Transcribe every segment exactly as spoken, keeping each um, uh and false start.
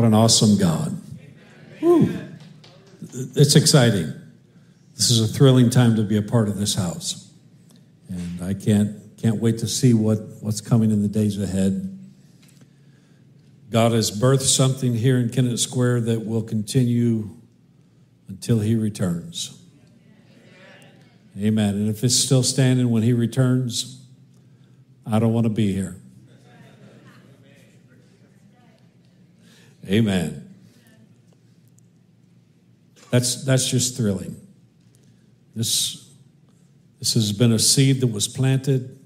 What an awesome God. Woo. It's exciting. This is a thrilling time to be a part of this house. And I can't can't wait to see what, what's coming in the days ahead. God has birthed something here in Kennett Square that will continue until he returns. Amen. And if it's still standing when he returns, I don't want to be here. Amen. That's that's just thrilling. This, this has been a seed that was planted.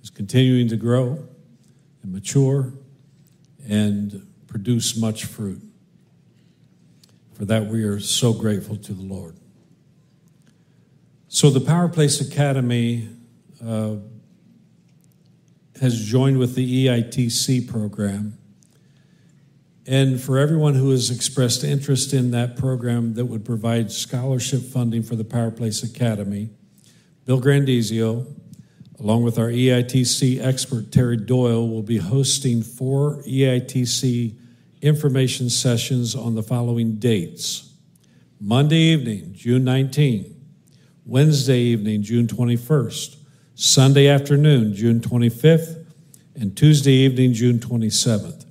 It's continuing to grow and mature and produce much fruit. For that, we are so grateful to the Lord. So the Power Place Academy uh, has joined with the E I T C program. And for everyone who has expressed interest in that program that would provide scholarship funding for the Power Place Academy, Bill Grandizio, along with our E I T C expert, Terry Doyle, will be hosting four E I T C information sessions on the following dates. Monday evening, June nineteenth. Wednesday evening, June twenty-first, Sunday afternoon, June twenty-fifth, and Tuesday evening, June twenty-seventh.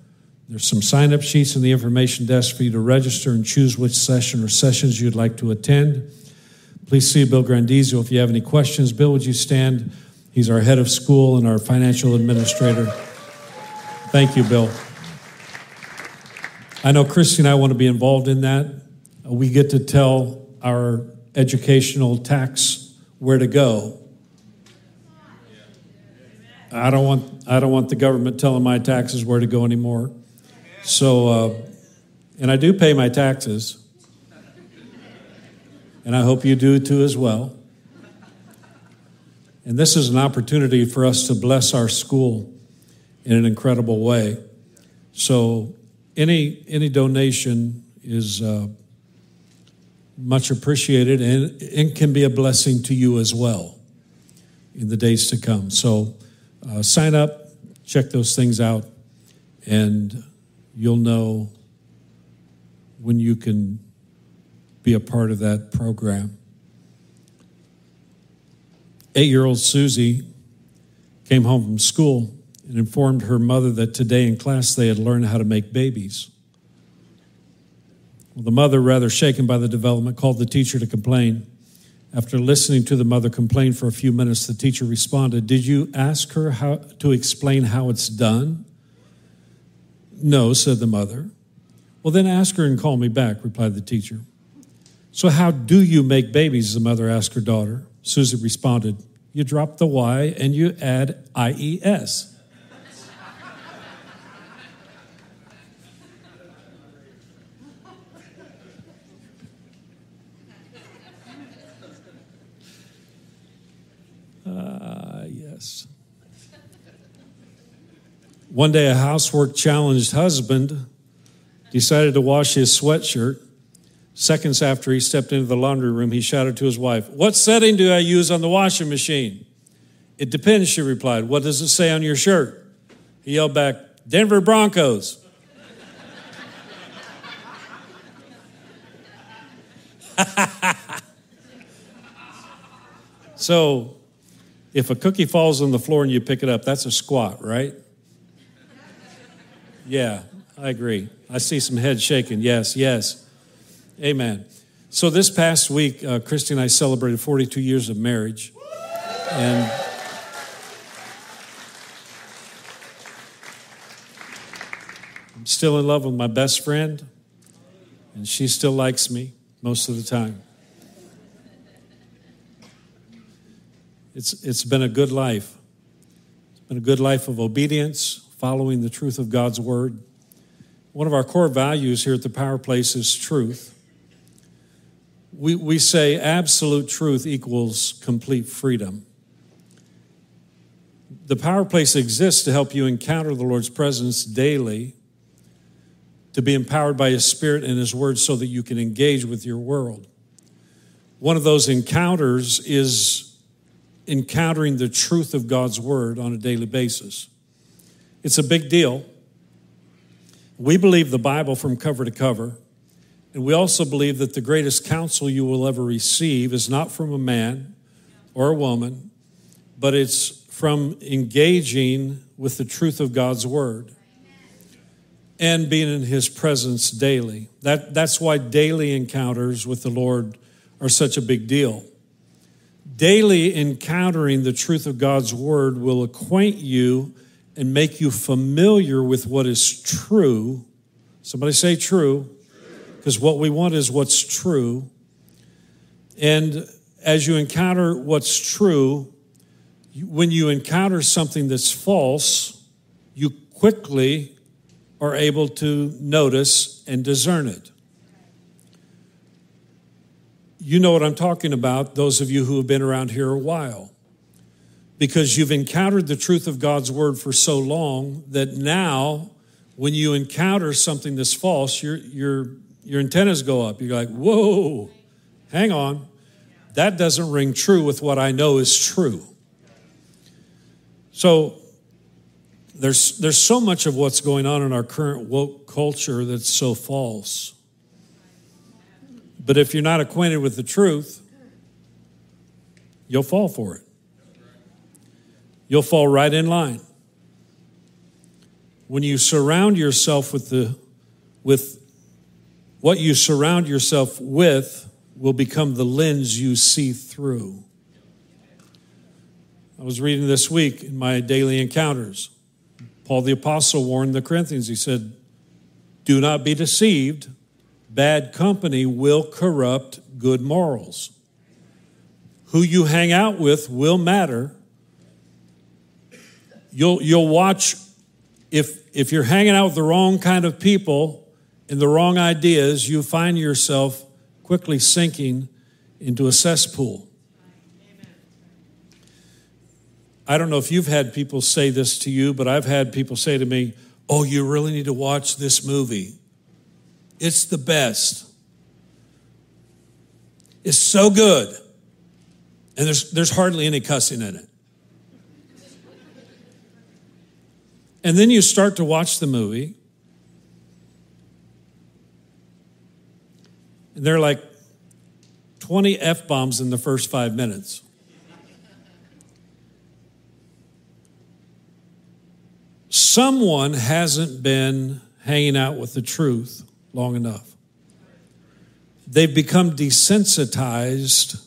There's some sign-up sheets in the information desk for you to register and choose which session or sessions you'd like to attend. Please see Bill Grandizio if you have any questions. Bill, would you stand? He's our head of school and our financial administrator. Thank you, Bill. I know Christy and I want to be involved in that. We get to tell our educational tax where to go. I don't want I don't want the government telling my taxes where to go anymore. So, uh, and I do pay my taxes, and I hope you do too as well. And this is an opportunity for us to bless our school in an incredible way. So, any any donation is Uh, much appreciated, and it can be a blessing to you as well in the days to come. So uh, sign up, check those things out, and you'll know when you can be a part of that program. Eight-year-old Susie came home from school and informed her mother that today in class they had learned how to make babies. Well, the mother, rather shaken by the development, called the teacher to complain. After listening to the mother complain for a few minutes, the teacher responded, "Did you ask her how to explain how it's done?" "No," said the mother. "Well, then ask her and call me back," replied the teacher. "So how do you make babies?" the mother asked her daughter. Susie responded, "You drop the Y and you add I E S. Ah, uh, yes. One day, a housework-challenged husband decided to wash his sweatshirt. Seconds after he stepped into the laundry room, he shouted to his wife, "What setting do I use on the washing machine?" "It depends," she replied. "What does it say on your shirt?" He yelled back, "Denver Broncos." So, if a cookie falls on the floor and you pick it up, that's a squat, right? Yeah, I agree. I see some heads shaking. Yes, yes. Amen. So this past week, uh, Christy and I celebrated forty-two years of marriage. And I'm still in love with my best friend, and she still likes me most of the time. It's It's been a good life. It's been a good life of obedience, following the truth of God's word. One of our core values here at the Power Place is truth. We, we say absolute truth equals complete freedom. The Power Place exists to help you encounter the Lord's presence daily, to be empowered by His Spirit and His word so that you can engage with your world. One of those encounters is encountering the truth of God's word on a daily basis. It's a big deal. We believe the Bible from cover to cover, and we also believe that the greatest counsel you will ever receive is not from a man or a woman, but it's from engaging with the truth of God's word and being in his presence daily. That, that's why daily encounters with the Lord are such a big deal. Daily encountering the truth of God's word will acquaint you and make you familiar with what is true. Somebody say true, because what we want is what's true. And as you encounter what's true, when you encounter something that's false, you quickly are able to notice and discern it. You know what I'm talking about, those of you who have been around here a while. Because you've encountered the truth of God's word for so long that now when you encounter something that's false, your your your antennas go up. You're like, whoa, hang on. That doesn't ring true with what I know is true. So there's there's so much of what's going on in our current woke culture that's so false. But if you're not acquainted with the truth, you'll fall for it. You'll fall right in line. When you surround yourself with the, with what you surround yourself with will become the lens you see through. I was reading this week in my daily encounters. Paul the Apostle warned the Corinthians. He said, do not be deceived. Bad company will corrupt good morals. Who you hang out with will matter. You'll you'll watch if if you're hanging out with the wrong kind of people and the wrong ideas, you find yourself quickly sinking into a cesspool. Amen. I don't know if you've had people say this to you, but I've had people say to me, "Oh, you really need to watch this movie. It's the best. It's so good." And there's there's hardly any cussing in it. And then you start to watch the movie. And there are like twenty F-bombs in the first five minutes. Someone hasn't been hanging out with the truth long enough. They've become desensitized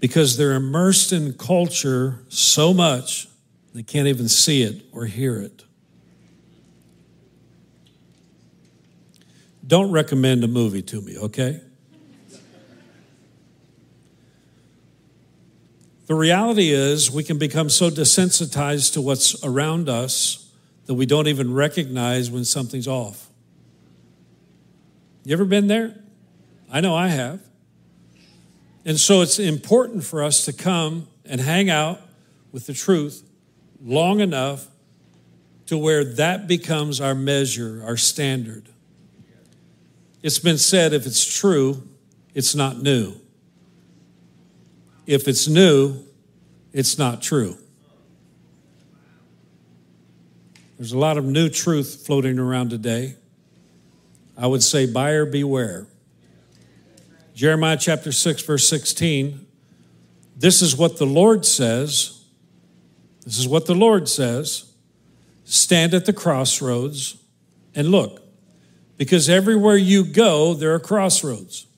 because they're immersed in culture so much they can't even see it or hear it. Don't recommend a movie to me, okay? The reality is we can become so desensitized to what's around us that we don't even recognize when something's off. You ever been there? I know I have. And so it's important for us to come and hang out with the truth long enough to where that becomes our measure, our standard. It's been said, if it's true, it's not new. If it's new, it's not true. There's a lot of new truth floating around today. I would say, buyer beware. Jeremiah chapter six, verse sixteen. This is what the Lord says. This is what the Lord says. Stand at the crossroads and look. Because everywhere you go, there are crossroads.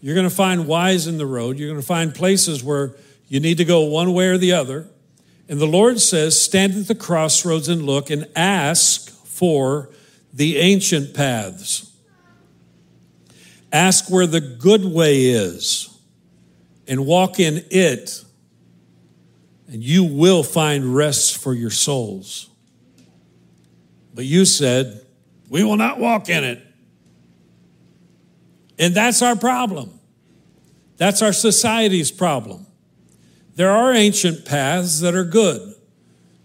You're going to find whys in the road. You're going to find places where you need to go one way or the other. And the Lord says, stand at the crossroads and look and ask for the ancient paths. Ask where the good way is and walk in it. And you will find rest for your souls. But you said, we will not walk in it. And that's our problem. That's our society's problem. There are ancient paths that are good.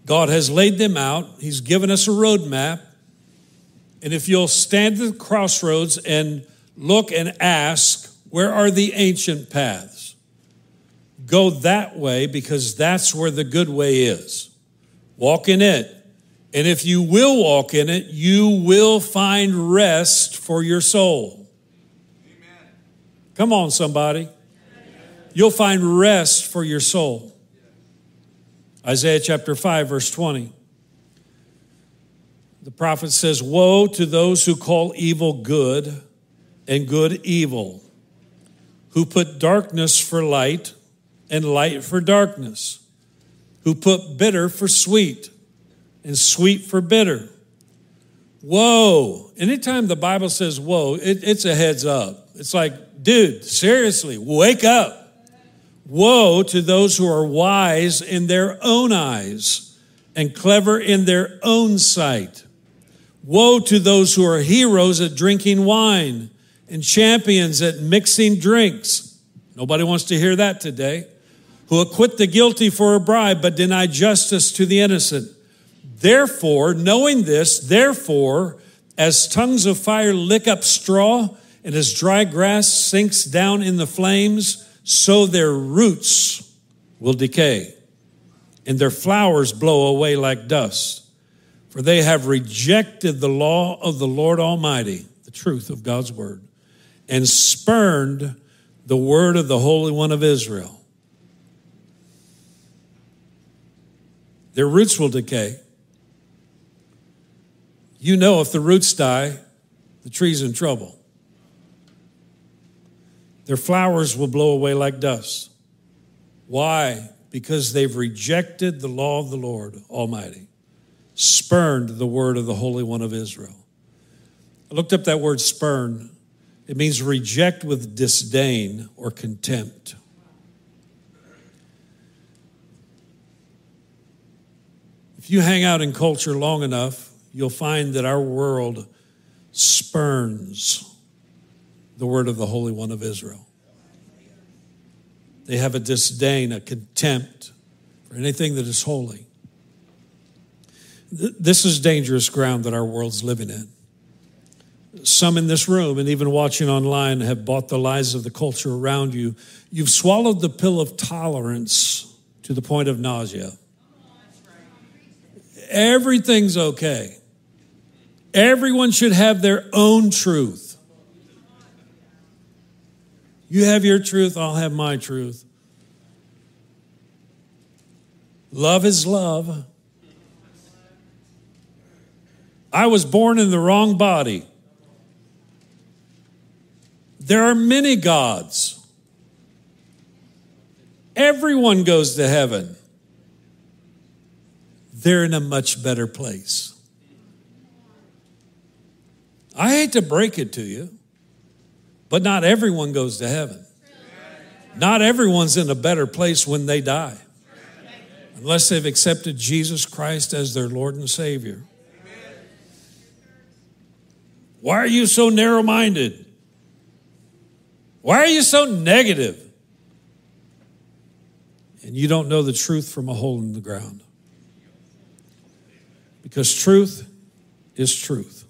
God has laid them out. He's given us a roadmap. And if you'll stand at the crossroads and look and ask, where are the ancient paths? Go that way because that's where the good way is. Walk in it And if you will walk in it, you will find rest for your soul. Amen. Come on, somebody. Amen. You'll find rest for your soul. Isaiah chapter five, verse twenty. The prophet says, "Woe to those who call evil good and good evil, who put darkness for light and light for darkness, who put bitter for sweet and sweet for bitter." Woe. Anytime the Bible says woe, it, it's a heads up. It's like, dude, seriously, wake up. Woe to those who are wise in their own eyes and clever in their own sight. Woe to those who are heroes at drinking wine and champions at mixing drinks. Nobody wants to hear that today. Who acquit the guilty for a bribe, but deny justice to the innocent. Therefore, knowing this, therefore, as tongues of fire lick up straw and as dry grass sinks down in the flames, so their roots will decay and their flowers blow away like dust. For they have rejected the law of the Lord Almighty, the truth of God's word, and spurned the word of the Holy One of Israel. Their roots will decay. You know, if the roots die, the tree's in trouble. Their flowers will blow away like dust. Why? Because they've rejected the law of the Lord Almighty, spurned the word of the Holy One of Israel. I looked up that word spurn. It means reject with disdain or contempt. If you hang out in culture long enough, you'll find that our world spurns the word of the Holy One of Israel. They have a disdain, a contempt for anything that is holy. This is dangerous ground that our world's living in. Some in this room and even watching online have bought the lies of the culture around you. You've swallowed the pill of tolerance to the point of nausea. Everything's okay. Everyone should have their own truth. You have your truth, I'll have my truth. Love is love. I was born in the wrong body. There are many gods. Everyone goes to heaven. They're in a much better place. I hate to break it to you, but not everyone goes to heaven. Not everyone's in a better place when they die, unless they've accepted Jesus Christ as their Lord and Savior. Why are you so narrow-minded? Why are you so negative? And you don't know the truth from a hole in the ground. Because truth is truth.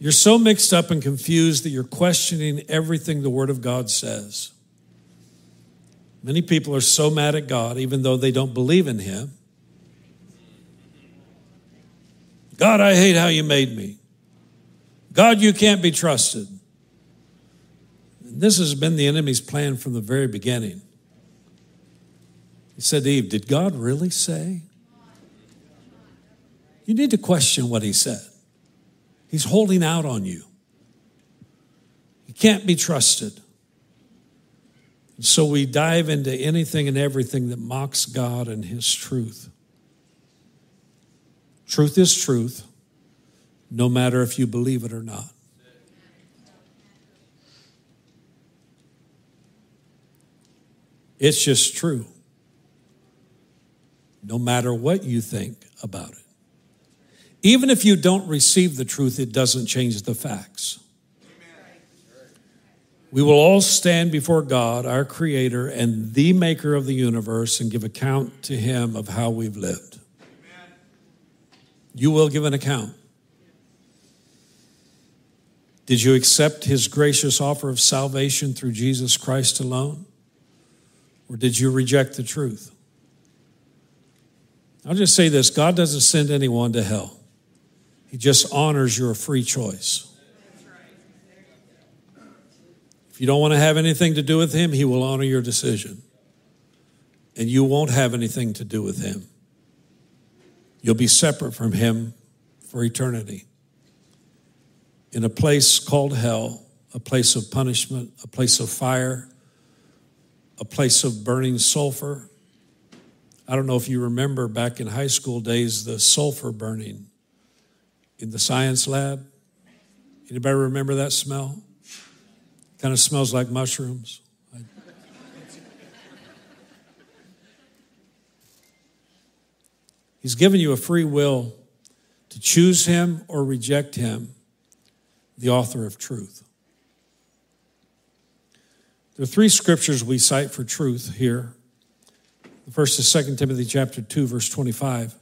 You're so mixed up and confused that you're questioning everything the Word of God says. Many people are so mad at God, even though they don't believe in Him. God, I hate how you made me. God, you can't be trusted. And this has been the enemy's plan from the very beginning. He said to Eve, did God really say? You need to question what he said. He's holding out on you. He can't be trusted. And so we dive into anything and everything that mocks God and his truth. Truth is truth, no matter if you believe it or not. It's just true, no matter what you think about it. Even if you don't receive the truth, it doesn't change the facts. We will all stand before God, our Creator and the Maker of the universe, and give account to Him of how we've lived. You will give an account. Did you accept His gracious offer of salvation through Jesus Christ alone? Or did you reject the truth? I'll just say this. God doesn't send anyone to hell. He just honors your free choice. If you don't want to have anything to do with him, he will honor your decision. And you won't have anything to do with him. You'll be separate from him for eternity. In a place called hell, a place of punishment, a place of fire, a place of burning sulfur. I don't know if you remember back in high school days, the sulfur burning in the science lab. Anybody remember that smell? Kind of smells like mushrooms. He's given you a free will to choose him or reject him, the author of truth. There are three scriptures we cite for truth here. The first is Second Timothy chapter two, verse twenty-five.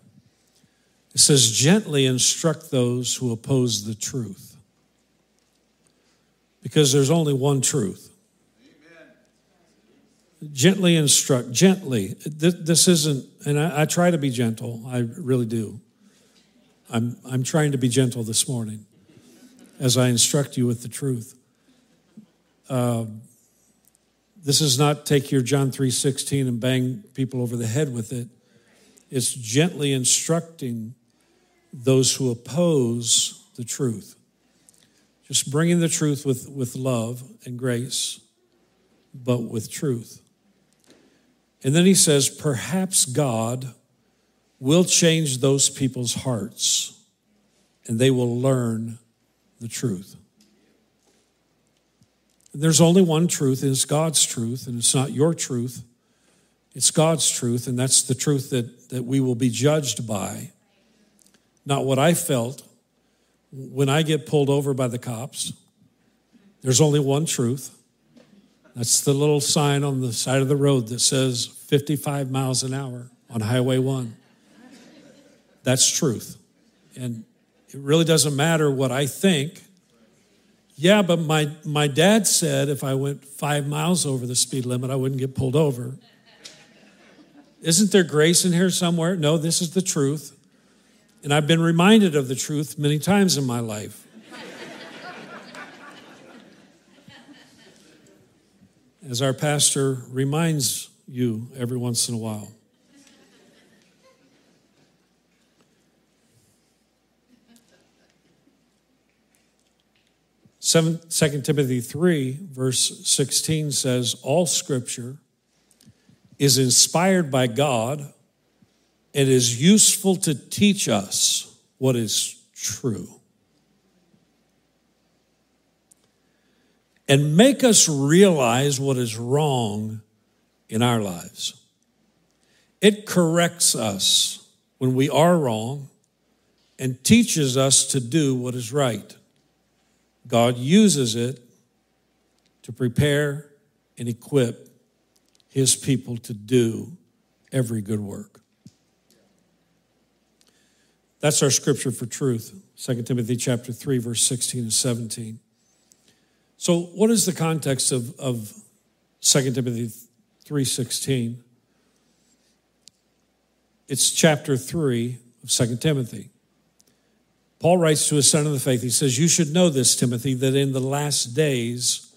It says, gently instruct those who oppose the truth. Because there's only one truth. Amen. Gently instruct, gently. This isn't, and I, I try to be gentle. I really do. I'm, I'm trying to be gentle this morning as I instruct you with the truth. Uh, this is not take your John three sixteen and bang people over the head with it. It's gently instructing those who oppose the truth. Just bringing the truth with, with love and grace, but with truth. And then he says, perhaps God will change those people's hearts and they will learn the truth. There's only one truth, and it's God's truth, and it's not your truth. It's God's truth, and that's the truth that, that we will be judged by. Not what I felt when I get pulled over by the cops. There's only one truth. That's the little sign on the side of the road that says fifty-five miles an hour on Highway one. That's truth. And it really doesn't matter what I think. Yeah, but my, my dad said if I went five miles over the speed limit, I wouldn't get pulled over. Isn't there grace in here somewhere? No, this is the truth. And I've been reminded of the truth many times in my life. As our pastor reminds you every once in a while. Second Timothy three, verse sixteen says, all scripture is inspired by God and is useful to teach us what is true. And make us realize what is wrong in our lives. It corrects us when we are wrong and teaches us to do what is right. God uses it to prepare and equip his people to do every good work. That's our scripture for truth, Second Timothy chapter three, verse sixteen and seventeen. So what is the context of, of Second Timothy three sixteen? It's chapter three of Second Timothy. Paul writes to his son in the faith, he says, you should know this, Timothy, that in the last days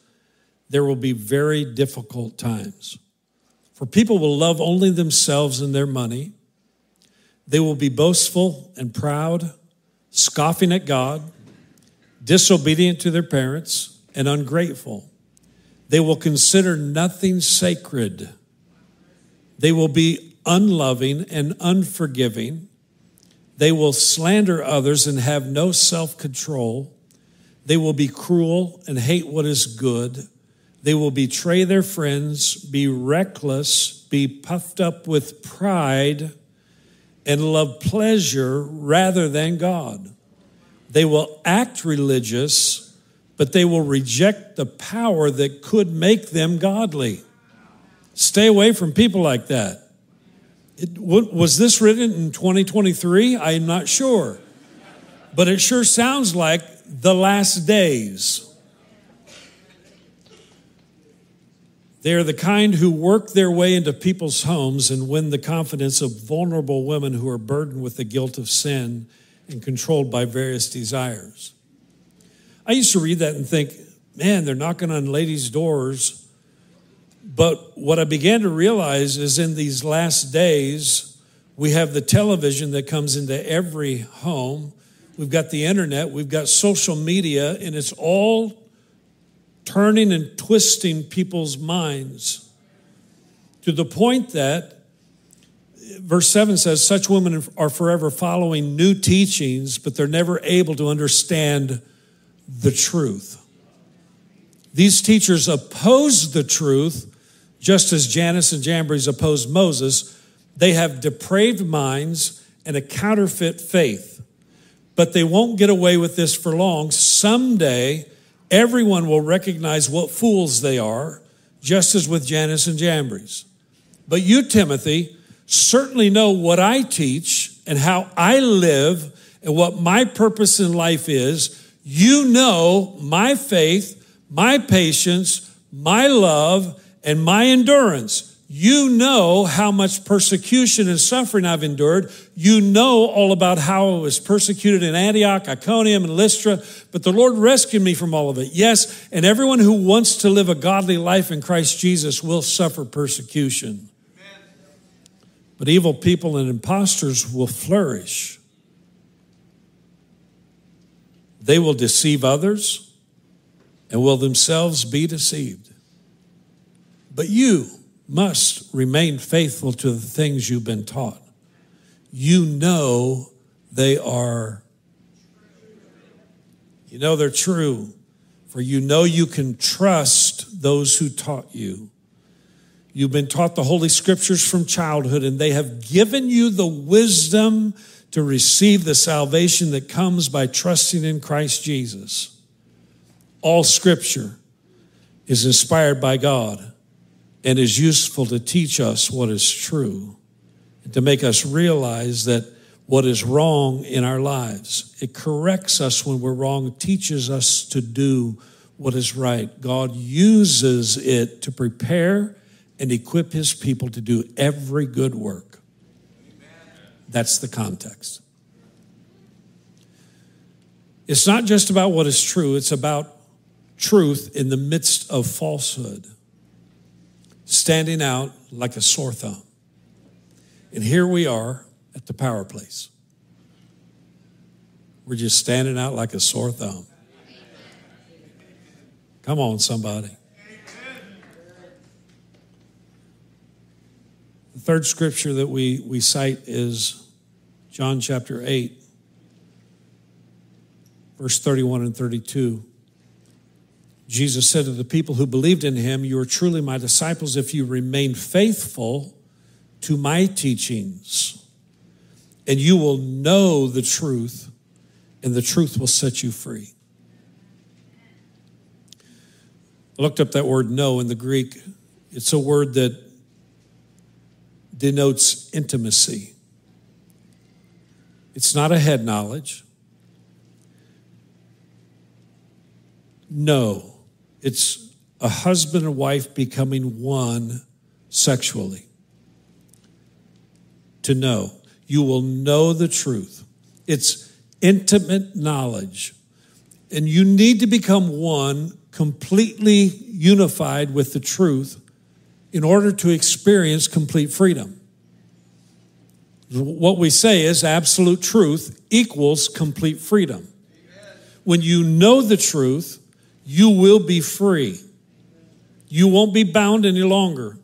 there will be very difficult times. For people will love only themselves and their money. They will be boastful and proud, scoffing at God, disobedient to their parents, and ungrateful. They will consider nothing sacred. They will be unloving and unforgiving. They will slander others and have no self-control. They will be cruel and hate what is good. They will betray their friends, be reckless, be puffed up with pride, and love pleasure rather than God. They will act religious, but they will reject the power that could make them godly. Stay away from people like that. It, was this written in twenty twenty-three? I'm not sure. But it sure sounds like the last days. They are the kind who work their way into people's homes and win the confidence of vulnerable women who are burdened with the guilt of sin and controlled by various desires. I used to read that and think, man, they're knocking on ladies' doors. But what I began to realize is in these last days, we have the television that comes into every home. We've got the internet. We've got social media. And it's all turning and twisting people's minds to the point that verse seven says, such women are forever following new teachings, but they're never able to understand the truth. These teachers oppose the truth, just as Janis and Jambres opposed Moses. They have depraved minds and a counterfeit faith, but they won't get away with this for long. Someday, everyone will recognize what fools they are, just as with Janis and Jambres. But you, Timothy, certainly know what I teach and how I live and what my purpose in life is. You know my faith, my patience, my love, and my endurance. You know how much persecution and suffering I've endured. You know all about how I was persecuted in Antioch, Iconium, and Lystra, but the Lord rescued me from all of it. Yes, and everyone who wants to live a godly life in Christ Jesus will suffer persecution. Amen. But evil people and imposters will flourish. They will deceive others and will themselves be deceived. But you must remain faithful to the things you've been taught. You know they are. You know they're true, for you know you can trust those who taught you. You've been taught the Holy Scriptures from childhood, and they have given you the wisdom to receive the salvation that comes by trusting in Christ Jesus. All Scripture is inspired by God and is useful to teach us what is true and to make us realize that what is wrong in our lives. It corrects us when we're wrong, teaches us to do what is right. God uses it to prepare and equip his people to do every good work. That's the context. It's not just about what is true. It's about truth in the midst of falsehood, standing out like a sore thumb. And here we are at the Power Place. We're just standing out like a sore thumb. Come on, somebody. The third scripture that we, we cite is John chapter eight, verse thirty-one and thirty-two. Jesus said to the people who believed in him, you are truly my disciples if you remain faithful to my teachings, and you will know the truth, and the truth will set you free. I looked up that word know in the Greek. It's a word that denotes intimacy. It's not a head knowledge. No. It's a husband and wife becoming one sexually. To know. You will know the truth. It's intimate knowledge. And you need to become one, completely unified with the truth in order to experience complete freedom. What we say is absolute truth equals complete freedom. When you know the truth, you will be free. You won't be bound any longer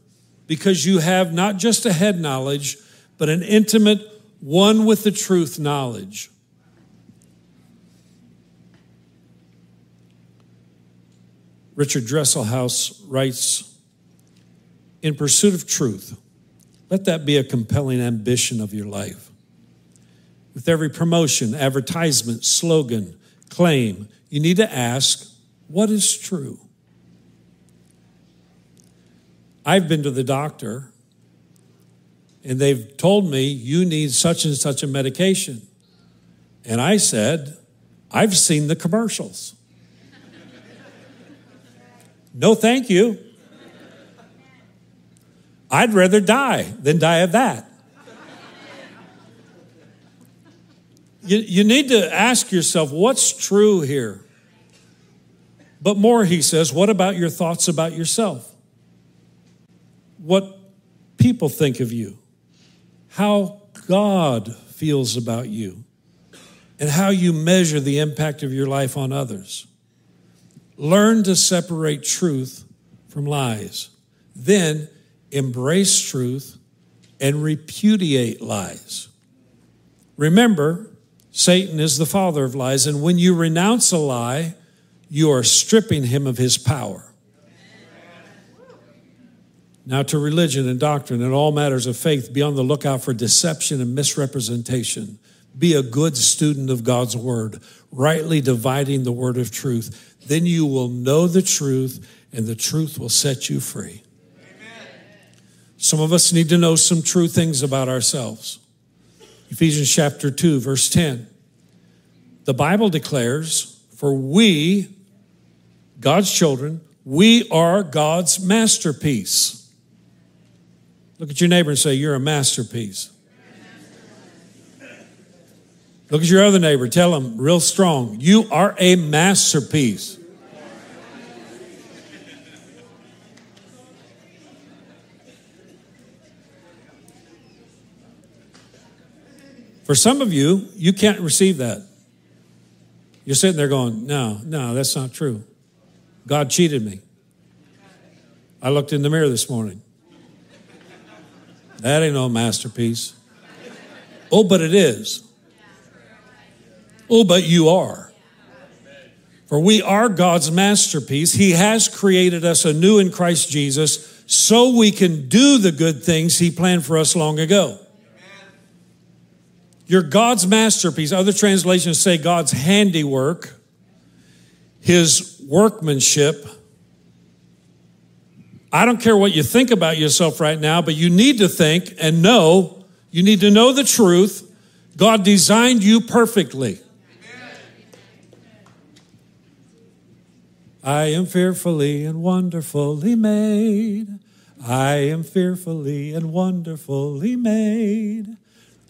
because you have not just a head knowledge, but an intimate one with the truth knowledge. Richard Dresselhaus writes, in pursuit of truth, let that be a compelling ambition of your life. With every promotion, advertisement, slogan, claim, you need to ask, what is true? I've been to the doctor and they've told me you need such and such a medication. And I said, I've seen the commercials. No, thank you. I'd rather die than die of that. You, you need to ask yourself, what's true here? But more, he says, what about your thoughts about yourself? What people think of you? How God feels about you? And how you measure the impact of your life on others. Learn to separate truth from lies. Then embrace truth and repudiate lies. Remember, Satan is the father of lies, and when you renounce a lie, you are stripping him of his power. Now to religion and doctrine and all matters of faith, be on the lookout for deception and misrepresentation. Be a good student of God's word, rightly dividing the word of truth. Then you will know the truth, and the truth will set you free. Amen. Some of us need to know some true things about ourselves. Ephesians chapter two, verse ten. The Bible declares, for we, God's children, we are God's masterpiece. Look at your neighbor and say, you're a masterpiece. Look at your other neighbor. Tell them real strong, you are a masterpiece. For some of you, you can't receive that. You're sitting there going, no, no, that's not true. God cheated me. I looked in the mirror this morning. That ain't no masterpiece. Oh, but it is. Oh, but you are. For we are God's masterpiece. He has created us anew in Christ Jesus so we can do the good things he planned for us long ago. You're God's masterpiece. Other translations say God's handiwork, his workmanship. I don't care what you think about yourself right now, but you need to think and know. You need to know the truth. God designed you perfectly. I am fearfully and wonderfully made. I am fearfully and wonderfully made.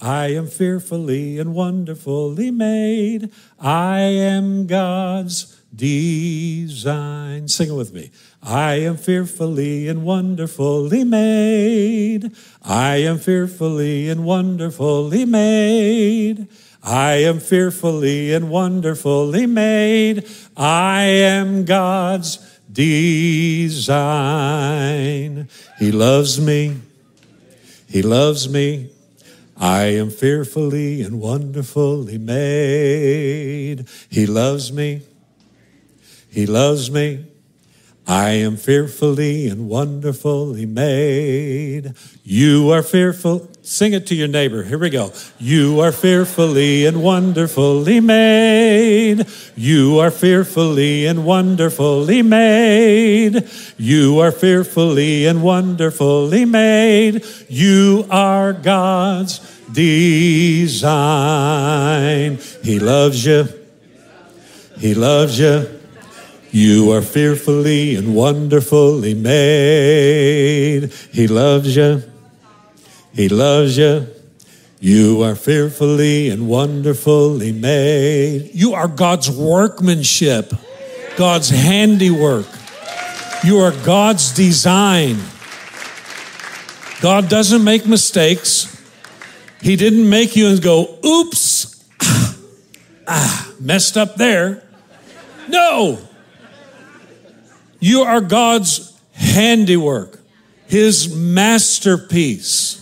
I am fearfully and wonderfully made. I am God's design. Sing it with me. I am fearfully and wonderfully made. I am fearfully and wonderfully made. I am fearfully and wonderfully made. I am God's design. He loves me. He loves me. I am fearfully and wonderfully made. He loves me. He loves me. I am fearfully and wonderfully made. You are fearful. Sing it to your neighbor. Here we go. You are fearfully and wonderfully made. You are fearfully and wonderfully made. You are fearfully and wonderfully made. You are God's design. He loves you. He loves you. You are fearfully and wonderfully made. He loves you. He loves you. You are fearfully and wonderfully made. You are God's workmanship, God's handiwork. You are God's design. God doesn't make mistakes. He didn't make you and go, oops, ah, ah, messed up there. No. You are God's handiwork, his masterpiece.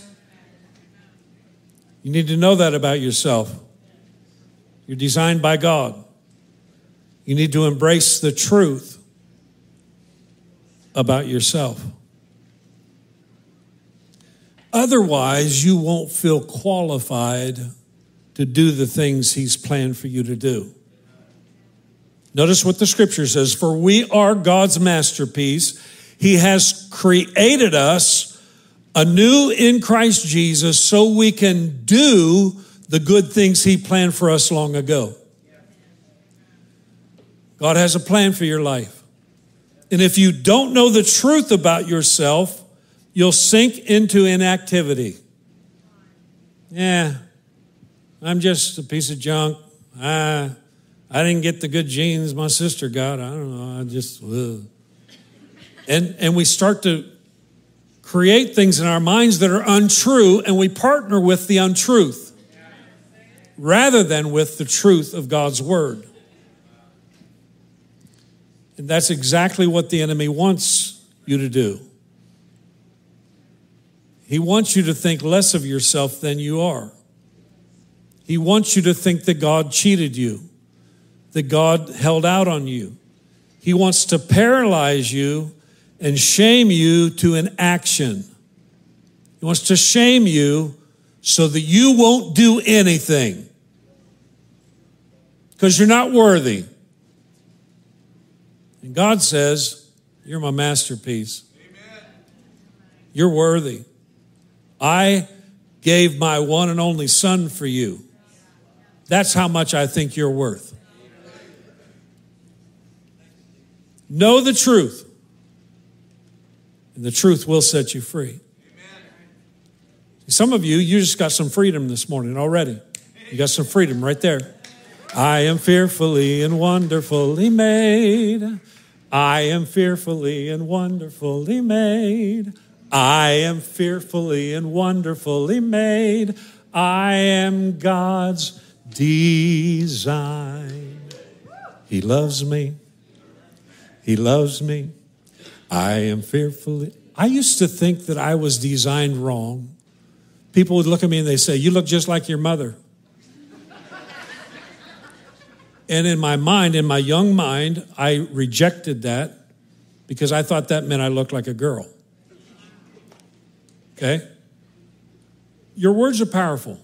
You need to know that about yourself. You're designed by God. You need to embrace the truth about yourself. Otherwise, you won't feel qualified to do the things he's planned for you to do. Notice what the scripture says, for we are God's masterpiece. He has created us anew in Christ Jesus so we can do the good things he planned for us long ago. God has a plan for your life. And if you don't know the truth about yourself, You'll sink into inactivity. Yeah, I'm just a piece of junk. I, I didn't get the good genes my sister got. I don't know. I just, ugh. and and we start to create things in our minds that are untrue, and we partner with the untruth rather than with the truth of God's word. And that's exactly what the enemy wants you to do. He wants you to think less of yourself than you are. He wants you to think that God cheated you, that God held out on you. He wants to paralyze you and shame you to inaction. He wants to shame you so that you won't do anything because you're not worthy. And God says, you're my masterpiece. Amen. You're worthy. I gave my one and only son for you. That's how much I think you're worth. Know the truth, and the truth will set you free. Some of you, you just got some freedom this morning already. You got some freedom right there. I am fearfully and wonderfully made. I am fearfully and wonderfully made. I am fearfully and wonderfully made. I am God's design. He loves me. He loves me. I am fearfully. I used to think that I was designed wrong. People would look at me and they say, you look just like your mother. And in my mind, in my young mind, I rejected that because I thought that meant I looked like a girl. Okay? Your words are powerful.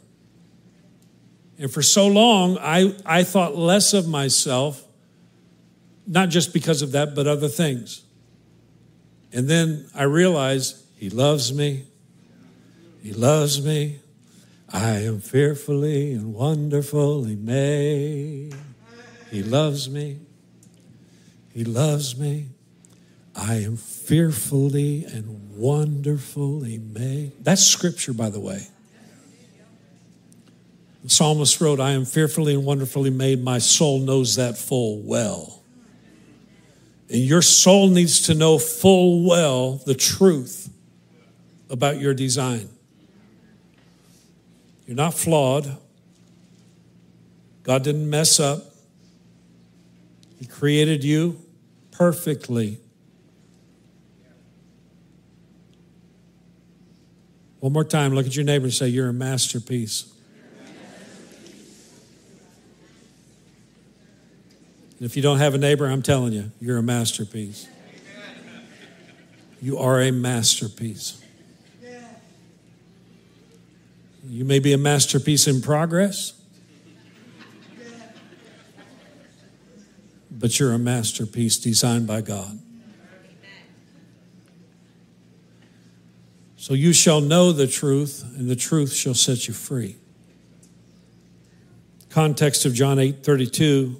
And for so long, I, I thought less of myself, not just because of that, but other things. And then I realized he loves me. He loves me. I am fearfully and wonderfully made. He loves me. He loves me. I am fearfully and wonderfully made. That's scripture, by the way. The psalmist wrote, I am fearfully and wonderfully made. My soul knows that full well. And your soul needs to know full well the truth about your design. You're not flawed. God didn't mess up. He created you perfectly. One more time, look at your neighbor and say, you're a masterpiece. And if you don't have a neighbor, I'm telling you, you're a masterpiece. You are a masterpiece. You may be a masterpiece in progress, but you're a masterpiece designed by God. So you shall know the truth, and the truth shall set you free. Context of John eight thirty-two.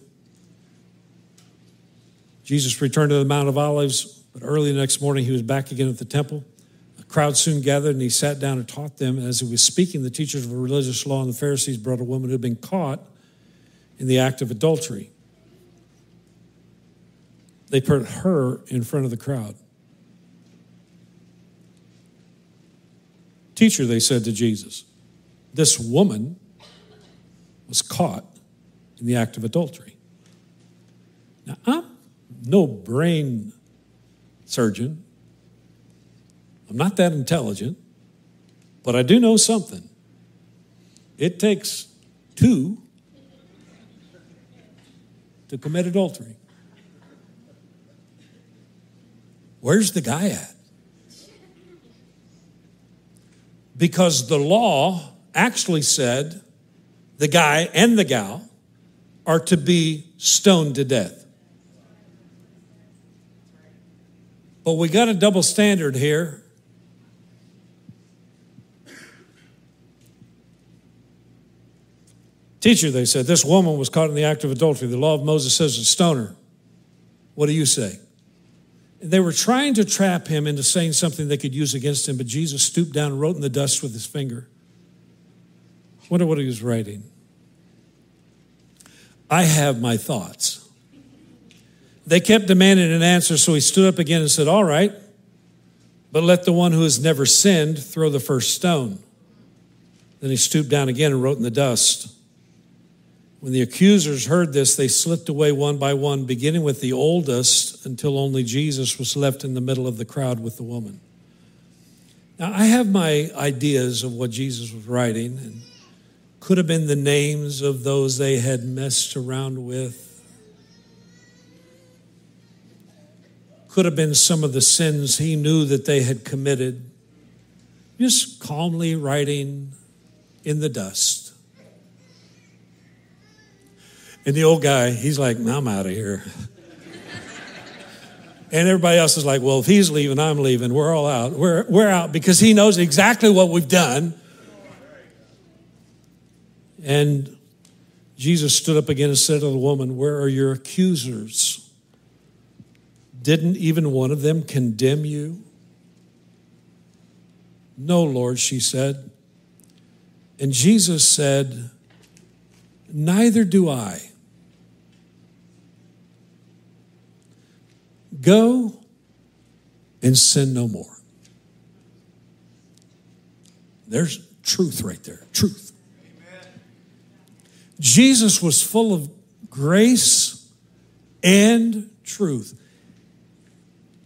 Jesus returned to the Mount of Olives, but early the next morning he was back again at the temple. A crowd soon gathered, and he sat down and taught them. And as he was speaking, the teachers of the religious law and the Pharisees brought a woman who had been caught in the act of adultery. They put her in front of the crowd. Teacher, they said to Jesus, this woman was caught in the act of adultery. Now, I'm no brain surgeon. I'm not that intelligent, but I do know something. It takes two to commit adultery. Where's the guy at? Because the law actually said the guy and the gal are to be stoned to death. But we got a double standard here. Teacher, they said, this woman was caught in the act of adultery. The law of Moses says to stone her. What do you say? They were trying to trap him into saying something they could use against him, but Jesus stooped down and wrote in the dust with his finger. I wonder what he was writing. I have my thoughts. They kept demanding an answer, so he stood up again and said, all right, but let the one who has never sinned throw the first stone. Then he stooped down again and wrote in the dust. When the accusers heard this, they slipped away one by one, beginning with the oldest, until only Jesus was left in the middle of the crowd with the woman. Now, I have my ideas of what Jesus was writing, and could have been the names of those they had messed around with. Could have been some of the sins he knew that they had committed. Just calmly writing in the dust. And the old guy, he's like, I'm out of here. And everybody else is like, well, if he's leaving, I'm leaving. We're all out. We're, we're out because he knows exactly what we've done. And Jesus stood up again and said to the woman, where are your accusers? Didn't even one of them condemn you? No, Lord, she said. And Jesus said, neither do I. Go and sin no more. There's truth right there. Truth. Amen. Jesus was full of grace and truth.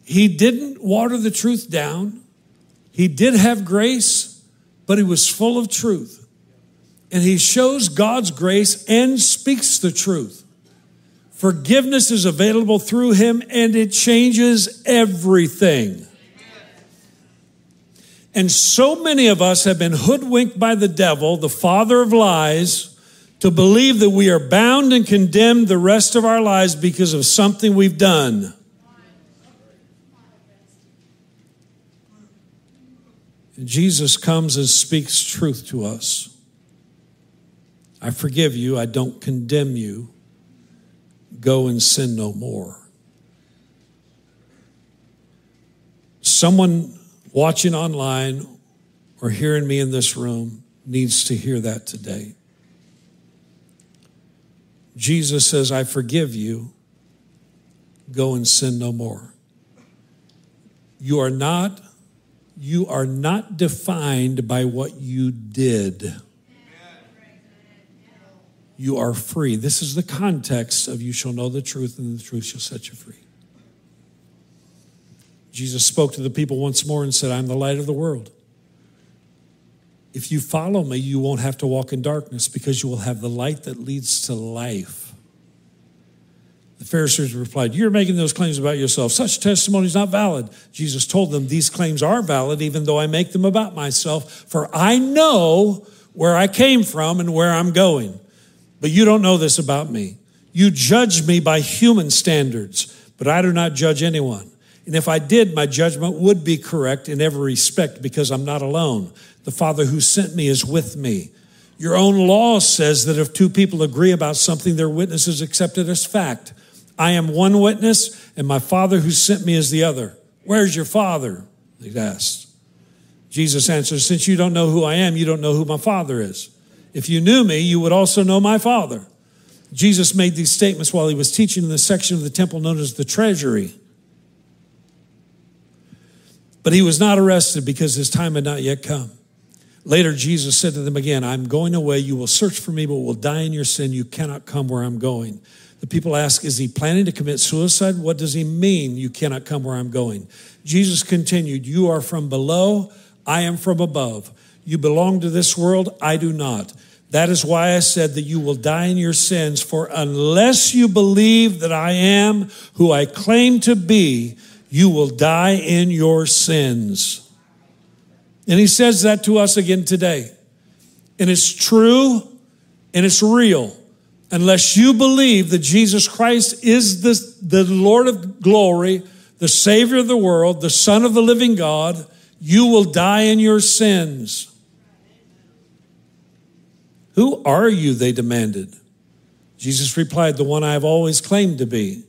He didn't water the truth down. He did have grace, but he was full of truth. And he shows God's grace and speaks the truth. Forgiveness is available through him, and it changes everything. And so many of us have been hoodwinked by the devil, the father of lies, to believe that we are bound and condemned the rest of our lives because of something we've done. And Jesus comes and speaks truth to us. I forgive you. I don't condemn you. Go and sin no more. Someone watching online or hearing me in this room needs to hear that today. Jesus says, I forgive you. Go and sin no more. You are not, you are not defined by what you did. You are free. This is the context of you shall know the truth, and the truth shall set you free. Jesus spoke to the people once more and said, I'm the light of the world. If you follow me, you won't have to walk in darkness because you will have the light that leads to life. The Pharisees replied, you're making those claims about yourself. Such testimony is not valid. Jesus told them, these claims are valid even though I make them about myself, for I know where I came from and where I'm going. But you don't know this about me. You judge me by human standards, but I do not judge anyone. And if I did, my judgment would be correct in every respect because I'm not alone. The Father who sent me is with me. Your own law says that if two people agree about something, their witness is accepted as fact. I am one witness, and my Father who sent me is the other. Where's your Father? They asked. Jesus answered, since you don't know who I am, you don't know who my Father is. If you knew me, you would also know my Father. Jesus made these statements while he was teaching in the section of the temple known as the treasury. But he was not arrested because his time had not yet come. Later, Jesus said to them again, I'm going away. You will search for me, but will die in your sin. You cannot come where I'm going. The people ask, is he planning to commit suicide? What does he mean? You cannot come where I'm going. Jesus continued, you are from below. I am from above. You belong to this world. I do not. That is why I said that you will die in your sins, for unless you believe that I am who I claim to be, you will die in your sins. And he says that to us again today. And it's true and it's real. Unless you believe that Jesus Christ is the, the Lord of glory, the Savior of the world, the Son of the living God, you will die in your sins. Who are you? They demanded. Jesus replied, the one I have always claimed to be.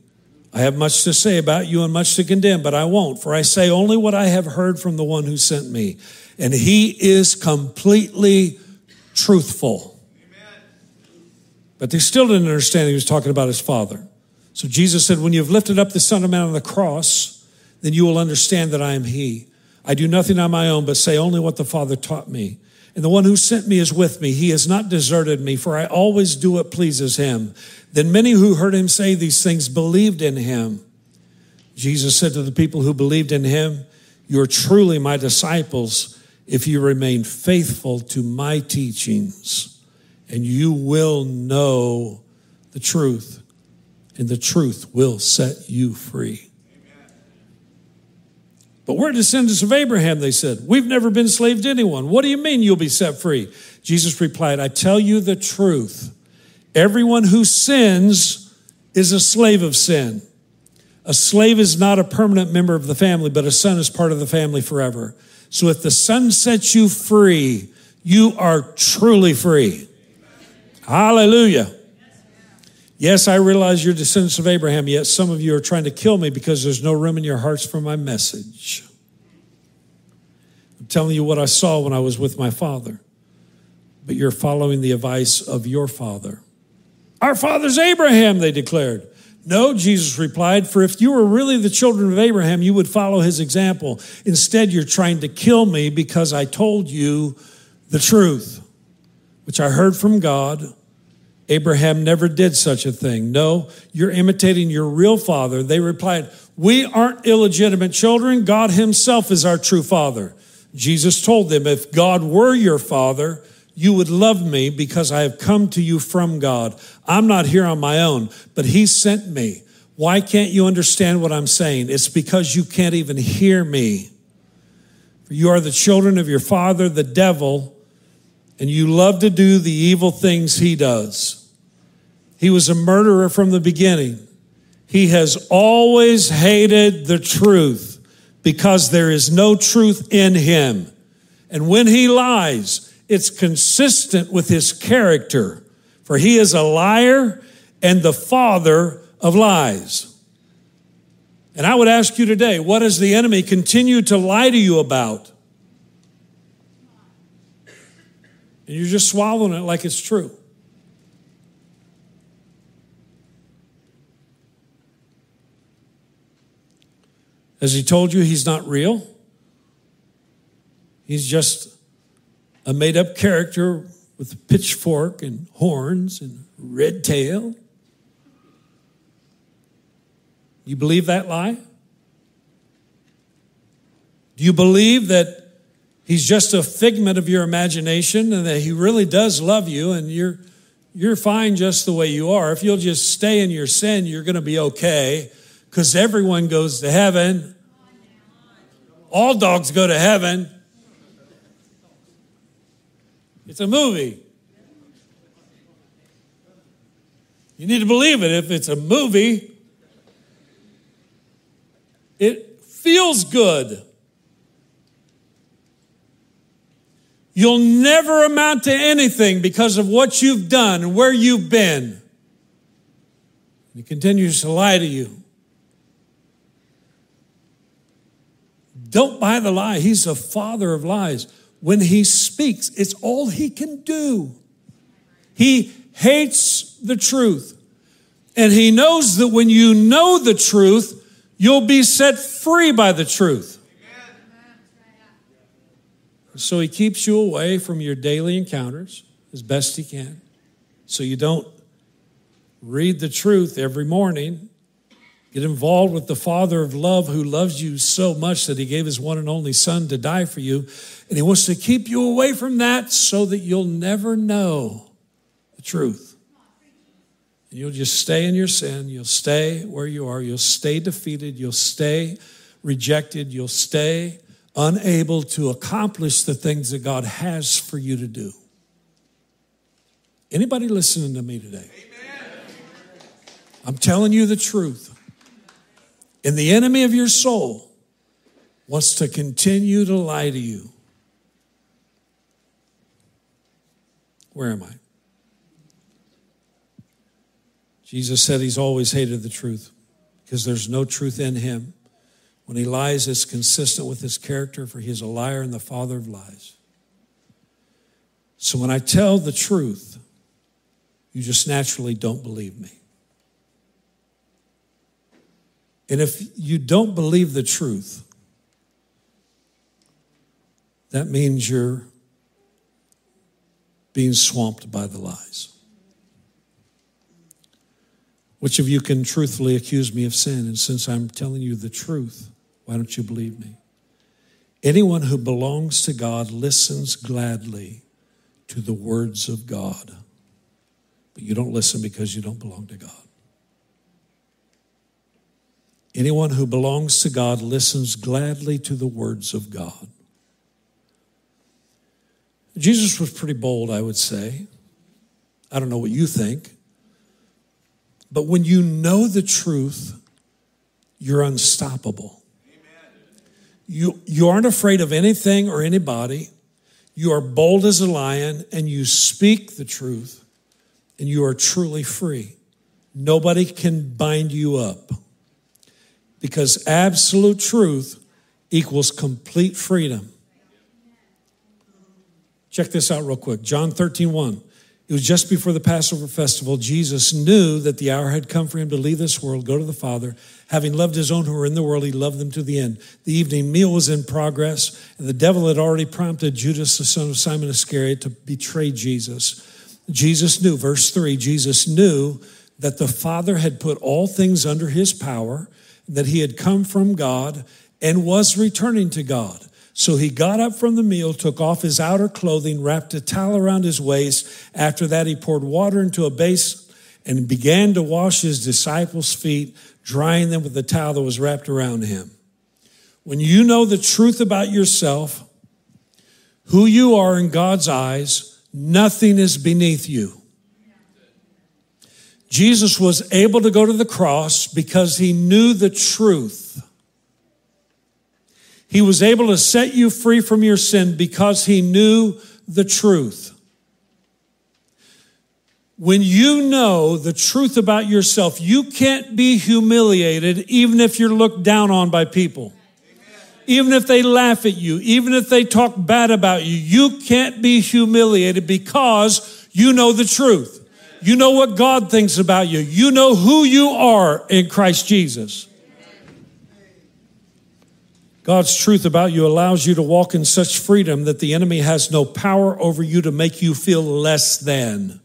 I have much to say about you and much to condemn, but I won't, for I say only what I have heard from the one who sent me. And he is completely truthful. Amen. But they still didn't understand he was talking about his Father. So Jesus said, when you've lifted up the Son of Man on the cross, then you will understand that I am he. I do nothing on my own, but say only what the Father taught me. And the one who sent me is with me. He has not deserted me, for I always do what pleases him. Then many who heard him say these things believed in him. Jesus said to the people who believed in him, you are truly my disciples if you remain faithful to my teachings, and you will know the truth, and the truth will set you free. But we're descendants of Abraham, they said. We've never been slaves to anyone. What do you mean you'll be set free? Jesus replied, I tell you the truth. Everyone who sins is a slave of sin. A slave is not a permanent member of the family, but a son is part of the family forever. So if the Son sets you free, you are truly free. Hallelujah. Yes, I realize you're descendants of Abraham, yet some of you are trying to kill me because there's no room in your hearts for my message. I'm telling you what I saw when I was with my father, but you're following the advice of your father. Our father's Abraham, they declared. No, Jesus replied, for if you were really the children of Abraham, you would follow his example. Instead, you're trying to kill me because I told you the truth, which I heard from God. Abraham never did such a thing. No, you're imitating your real father. They replied, we aren't illegitimate children. God himself is our true father. Jesus told them, if God were your father, you would love me because I have come to you from God. I'm not here on my own, but he sent me. Why can't you understand what I'm saying? It's because you can't even hear me. For you are the children of your father, the devil, and you love to do the evil things he does. He was a murderer from the beginning. He has always hated the truth because there is no truth in him. And when he lies, it's consistent with his character, for he is a liar and the father of lies. And I would ask you today, what does the enemy continue to lie to you about? And you're just swallowing it like it's true. As he told you, he's not real. He's just a made-up character with a pitchfork and horns and red tail. You believe that lie? Do you believe that he's just a figment of your imagination and that he really does love you and you're you're fine just the way you are? If you'll just stay in your sin, you're going to be okay because everyone goes to heaven. All dogs go to heaven. It's a movie. You need to believe it if it's a movie. It feels good. You'll never amount to anything because of what you've done and where you've been. And he continues to lie to you. Don't buy the lie. He's the father of lies. When he speaks, it's all he can do. He hates the truth. And he knows that when you know the truth, you'll be set free by the truth. So he keeps you away from your daily encounters as best he can. So you don't read the truth every morning. Get involved with the Father of love who loves you so much that he gave his one and only son to die for you. And he wants to keep you away from that so that you'll never know the truth. And you'll just stay in your sin. You'll stay where you are. You'll stay defeated. You'll stay rejected. You'll stay unable to accomplish the things that God has for you to do. Anybody listening to me today? Amen. I'm telling you the truth. And the enemy of your soul wants to continue to lie to you. Where am I? Jesus said he's always hated the truth. because there's no truth in him. When he lies, it's consistent with his character, for he is a liar and the father of lies. So when I tell the truth, you just naturally don't believe me. And if you don't believe the truth, that means you're being swamped by the lies. Which of you can truthfully accuse me of sin? And since I'm telling you the truth, why don't you believe me? Anyone who belongs to God listens gladly to the words of God. But you don't listen because you don't belong to God. Anyone who belongs to God listens gladly to the words of God. Jesus was pretty bold, I would say. I don't know what you think. But when you know the truth, you're unstoppable. You, you aren't afraid of anything or anybody. You are bold as a lion, and you speak the truth, and you are truly free. Nobody can bind you up, because absolute truth equals complete freedom. Check this out real quick. John thirteen one. It was just before the Passover festival. Jesus knew that the hour had come for him to leave this world, go to the Father. Having loved his own who were in the world, he loved them to the end. The evening meal was in progress, and the devil had already prompted Judas, the son of Simon Iscariot, to betray Jesus. Jesus knew, verse three, Jesus knew that the Father had put all things under his power, that he had come from God and was returning to God. So he got up from the meal, took off his outer clothing, wrapped a towel around his waist. After that, he poured water into a basin and began to wash his disciples' feet, drying them with the towel that was wrapped around him. When you know the truth about yourself, who you are in God's eyes, nothing is beneath you. Jesus was able to go to the cross because he knew the truth. He was able to set you free from your sin because he knew the truth. When you know the truth about yourself, you can't be humiliated even if you're looked down on by people. Even if they laugh at you, even if they talk bad about you, you can't be humiliated because you know the truth. You know what God thinks about you. You know who you are in Christ Jesus. God's truth about you allows you to walk in such freedom that the enemy has no power over you to make you feel less than.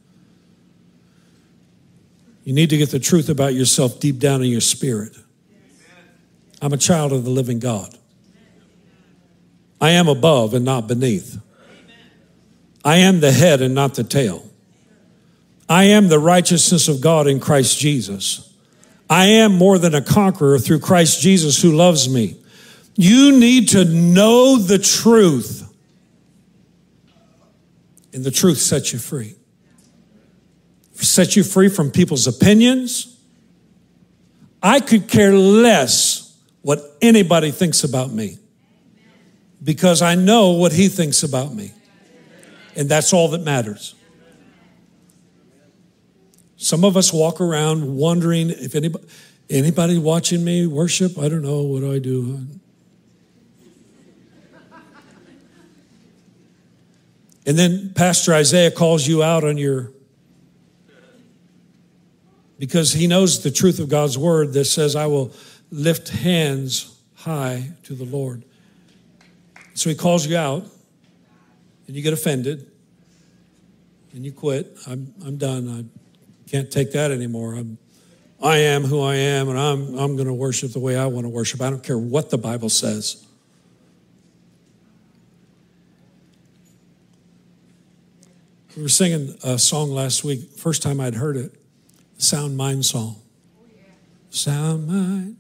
You need to get the truth about yourself deep down in your spirit. I'm a child of the living God. I am above and not beneath. I am the head and not the tail. I am the righteousness of God in Christ Jesus. I am more than a conqueror through Christ Jesus who loves me. You need to know the truth, and the truth sets you free. Sets you free from people's opinions. I could care less what anybody thinks about me because I know what he thinks about me, and that's all that matters. Some of us walk around wondering if anybody, anybody watching me worship, I don't know, what do I do? And then Pastor Isaiah calls you out on your, because he knows the truth of God's word that says, I will lift hands high to the Lord. So he calls you out and you get offended and you quit. I'm I'm done. I can't take that anymore. I'm I am who I am and I'm I'm going to worship the way I want to worship. I don't care what the Bible says. We were singing a song last week, first time I'd heard it, the Sound Mind song. Oh, yeah. Sound Mind.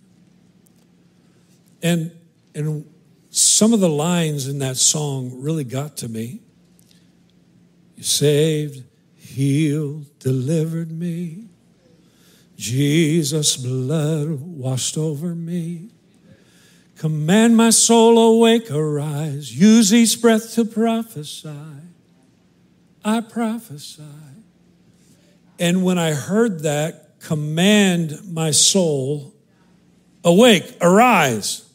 And and some of the lines in that song really got to me. You saved, healed, delivered me. Jesus' blood washed over me. Command my soul, awake, arise. Use each breath to prophesy. I prophesy. And when I heard that, command my soul, awake, arise.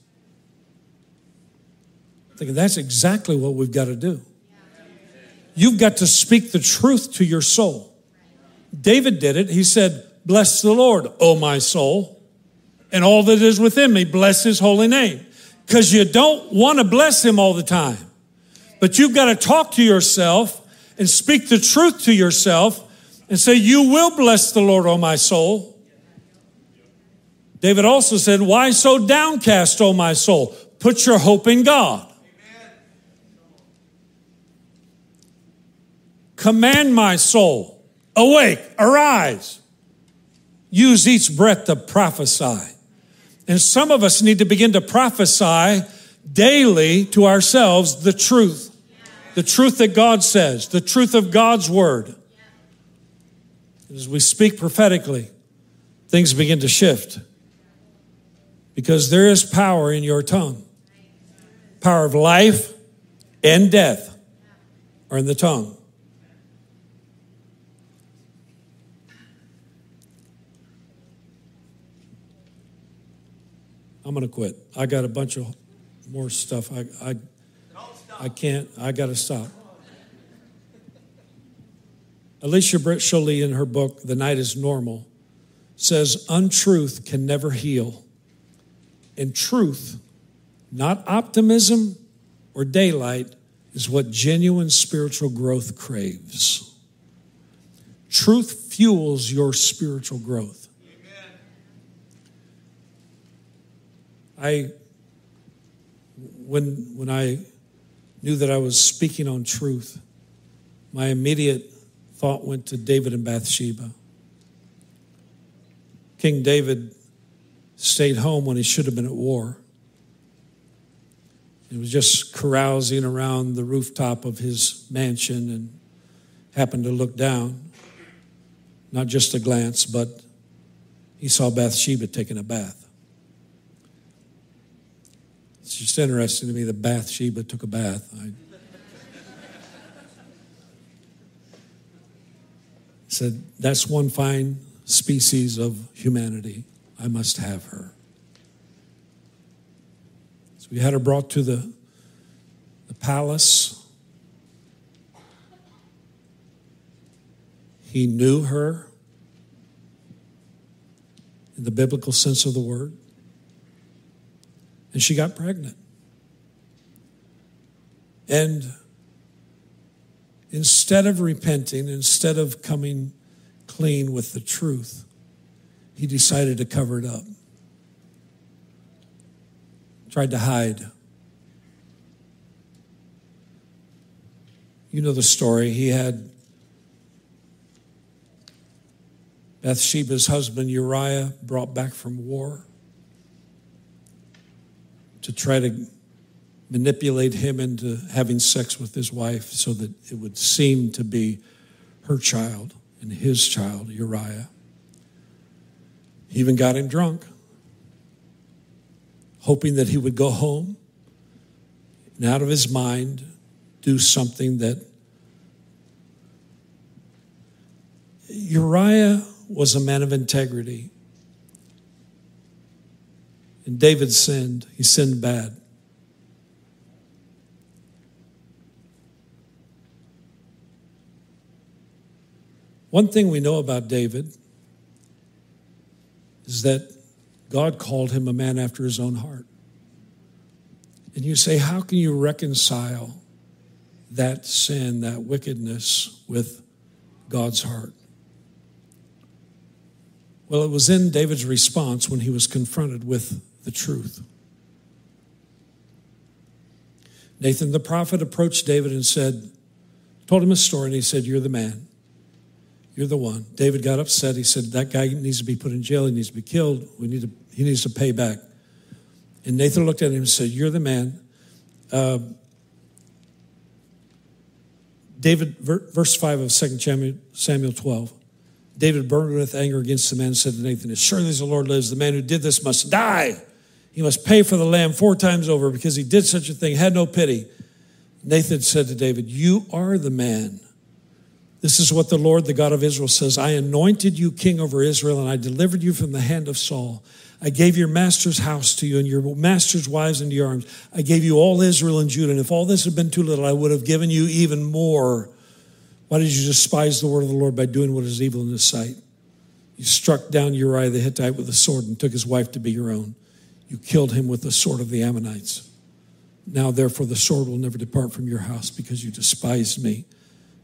I'm thinking that's exactly what we've got to do. You've got to speak the truth to your soul. David did it. He said, bless the Lord, O my soul, and all that is within me, bless his holy name. Because you don't want to bless him all the time. But you've got to talk to yourself and speak the truth to yourself and say, you will bless the Lord, O my soul. David also said, why so downcast, O my soul? Put your hope in God. Command my soul, awake, arise. Use each breath to prophesy. And some of us need to begin to prophesy daily to ourselves the truth. The truth that God says, the truth of God's word. As we speak prophetically, things begin to shift. Because there is power in your tongue. Power of life and death are in the tongue. I'm going to quit. I got a bunch of more stuff. I I, I can't. I got to stop. Alicia Britt Sholy, in her book, The Night is Normal, says untruth can never heal. And truth, not optimism or daylight, is what genuine spiritual growth craves. Truth fuels your spiritual growth. I, when when I knew that I was speaking on truth, my immediate thought went to David and Bathsheba. King David stayed home when he should have been at war. He was just carousing around the rooftop of his mansion and happened to look down. Not just a glance, but he saw Bathsheba taking a bath. It's just interesting to me that Bathsheba took a bath. I said, that's one fine species of humanity. I must have her. So we had her brought to the, the palace. He knew her in the biblical sense of the word. And she got pregnant. And instead of repenting, instead of coming clean with the truth, he decided to cover it up. Tried to hide. You know the story. He had Bathsheba's husband Uriah brought back from war to try to manipulate him into having sex with his wife so that it would seem to be her child and his child, Uriah. He even got him drunk, hoping that he would go home and out of his mind do something that... Uriah was a man of integrity. And David sinned. He sinned bad. One thing we know about David is that God called him a man after his own heart. And you say, how can you reconcile that sin, that wickedness, with God's heart? Well, it was in David's response when he was confronted with the truth. Nathan the prophet approached David and said, told him a story, and he said, you're the man. You're the one. David got upset. He said, that guy needs to be put in jail. He needs to be killed. We need to, he needs to pay back. And Nathan looked at him and said, you're the man. Uh, David, verse five of Second Samuel twelve. David burned with anger against the man and said to Nathan, as surely as the Lord lives, the man who did this must die. He must pay for the lamb four times over because he did such a thing, had no pity. Nathan said to David, you are the man. This is what the Lord, the God of Israel, says. I anointed you king over Israel, and I delivered you from the hand of Saul. I gave your master's house to you and your master's wives into your arms. I gave you all Israel and Judah. And if all this had been too little, I would have given you even more. Why did you despise the word of the Lord by doing what is evil in his sight? You struck down Uriah the Hittite with a sword and took his wife to be your own. You killed him with the sword of the Ammonites. Now, therefore, the sword will never depart from your house because you despised me.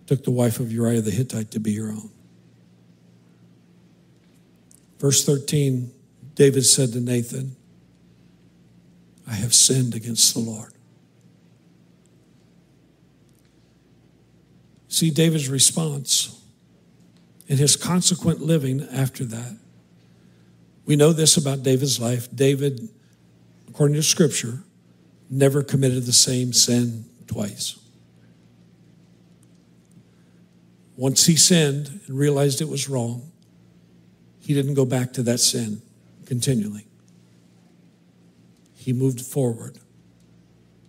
Took the wife of Uriah the Hittite to be your own. Verse thirteen, David said to Nathan, I have sinned against the Lord. See, David's response and his consequent living after that. We know this about David's life. David, according to Scripture, never committed the same sin twice. Once he sinned and realized it was wrong, he didn't go back to that sin continually. He moved forward.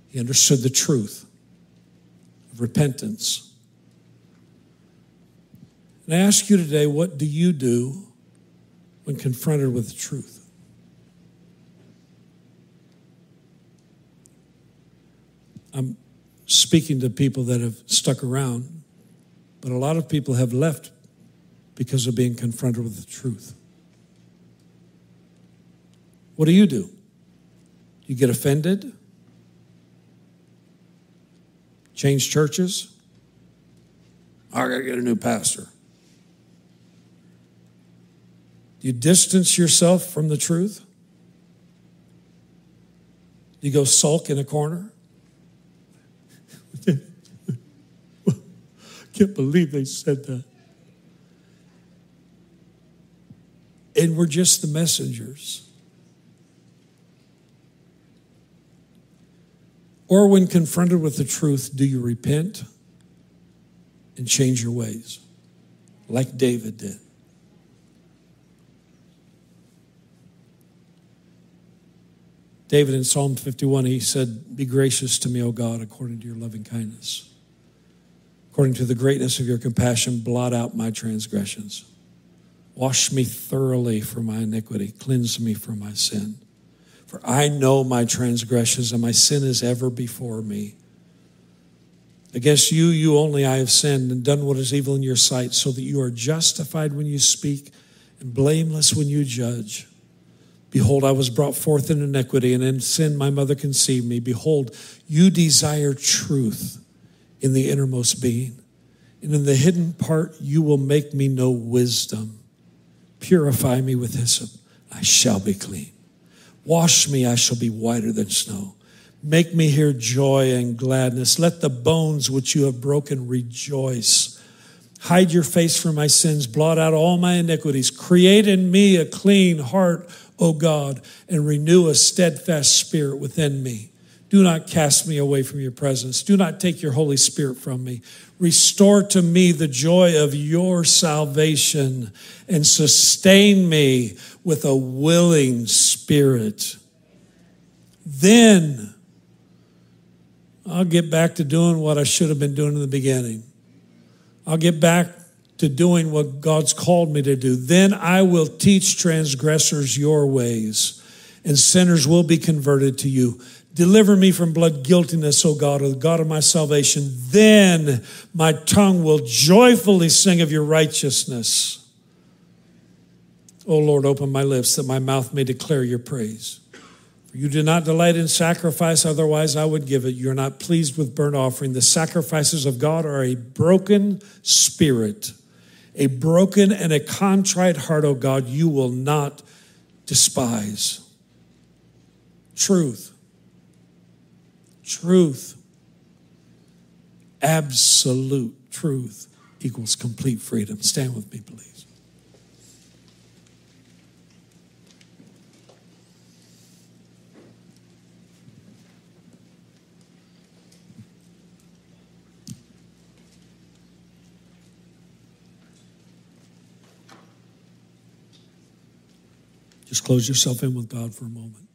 He understood the truth of repentance. And I ask you today, what do you do when confronted with the truth? I'm speaking to people that have stuck around, but a lot of people have left because of being confronted with the truth. What do you do? You get offended? Change churches? I gotta get a new pastor. You distance yourself from the truth? You go sulk in a corner? Can't believe they said that. And we're just the messengers. Or when confronted with the truth, do you repent and change your ways like David did? David in Psalm fifty-one, he said, be gracious to me, O God, according to your loving kindness. According to the greatness of your compassion, blot out my transgressions. Wash me thoroughly from my iniquity. Cleanse me from my sin. For I know my transgressions, and my sin is ever before me. Against you, you only, I have sinned and done what is evil in your sight, so that you are justified when you speak and blameless when you judge. Behold, I was brought forth in iniquity, and in sin my mother conceived me. Behold, you desire truth in the innermost being, and in the hidden part you will make me know wisdom. Purify me with hyssop, I shall be clean. Wash me, I shall be whiter than snow. Make me hear joy and gladness. Let the bones which you have broken rejoice. Hide your face from my sins, blot out all my iniquities. Create in me a clean heart, O God, and renew a steadfast spirit within me. Do not cast me away from your presence. Do not take your Holy Spirit from me. Restore to me the joy of your salvation and sustain me with a willing spirit. Then I'll get back to doing what I should have been doing in the beginning. I'll get back to doing what God's called me to do. Then I will teach transgressors your ways, and sinners will be converted to you. Deliver me from blood guiltiness, O God, O God of my salvation. Then my tongue will joyfully sing of your righteousness. O Lord, open my lips that my mouth may declare your praise. For you do not delight in sacrifice, otherwise I would give it. You are not pleased with burnt offering. The sacrifices of God are a broken spirit, a broken and a contrite heart, O God, you will not despise. Truth. Truth, absolute truth equals complete freedom. Stand with me, please. Just close yourself in with God for a moment.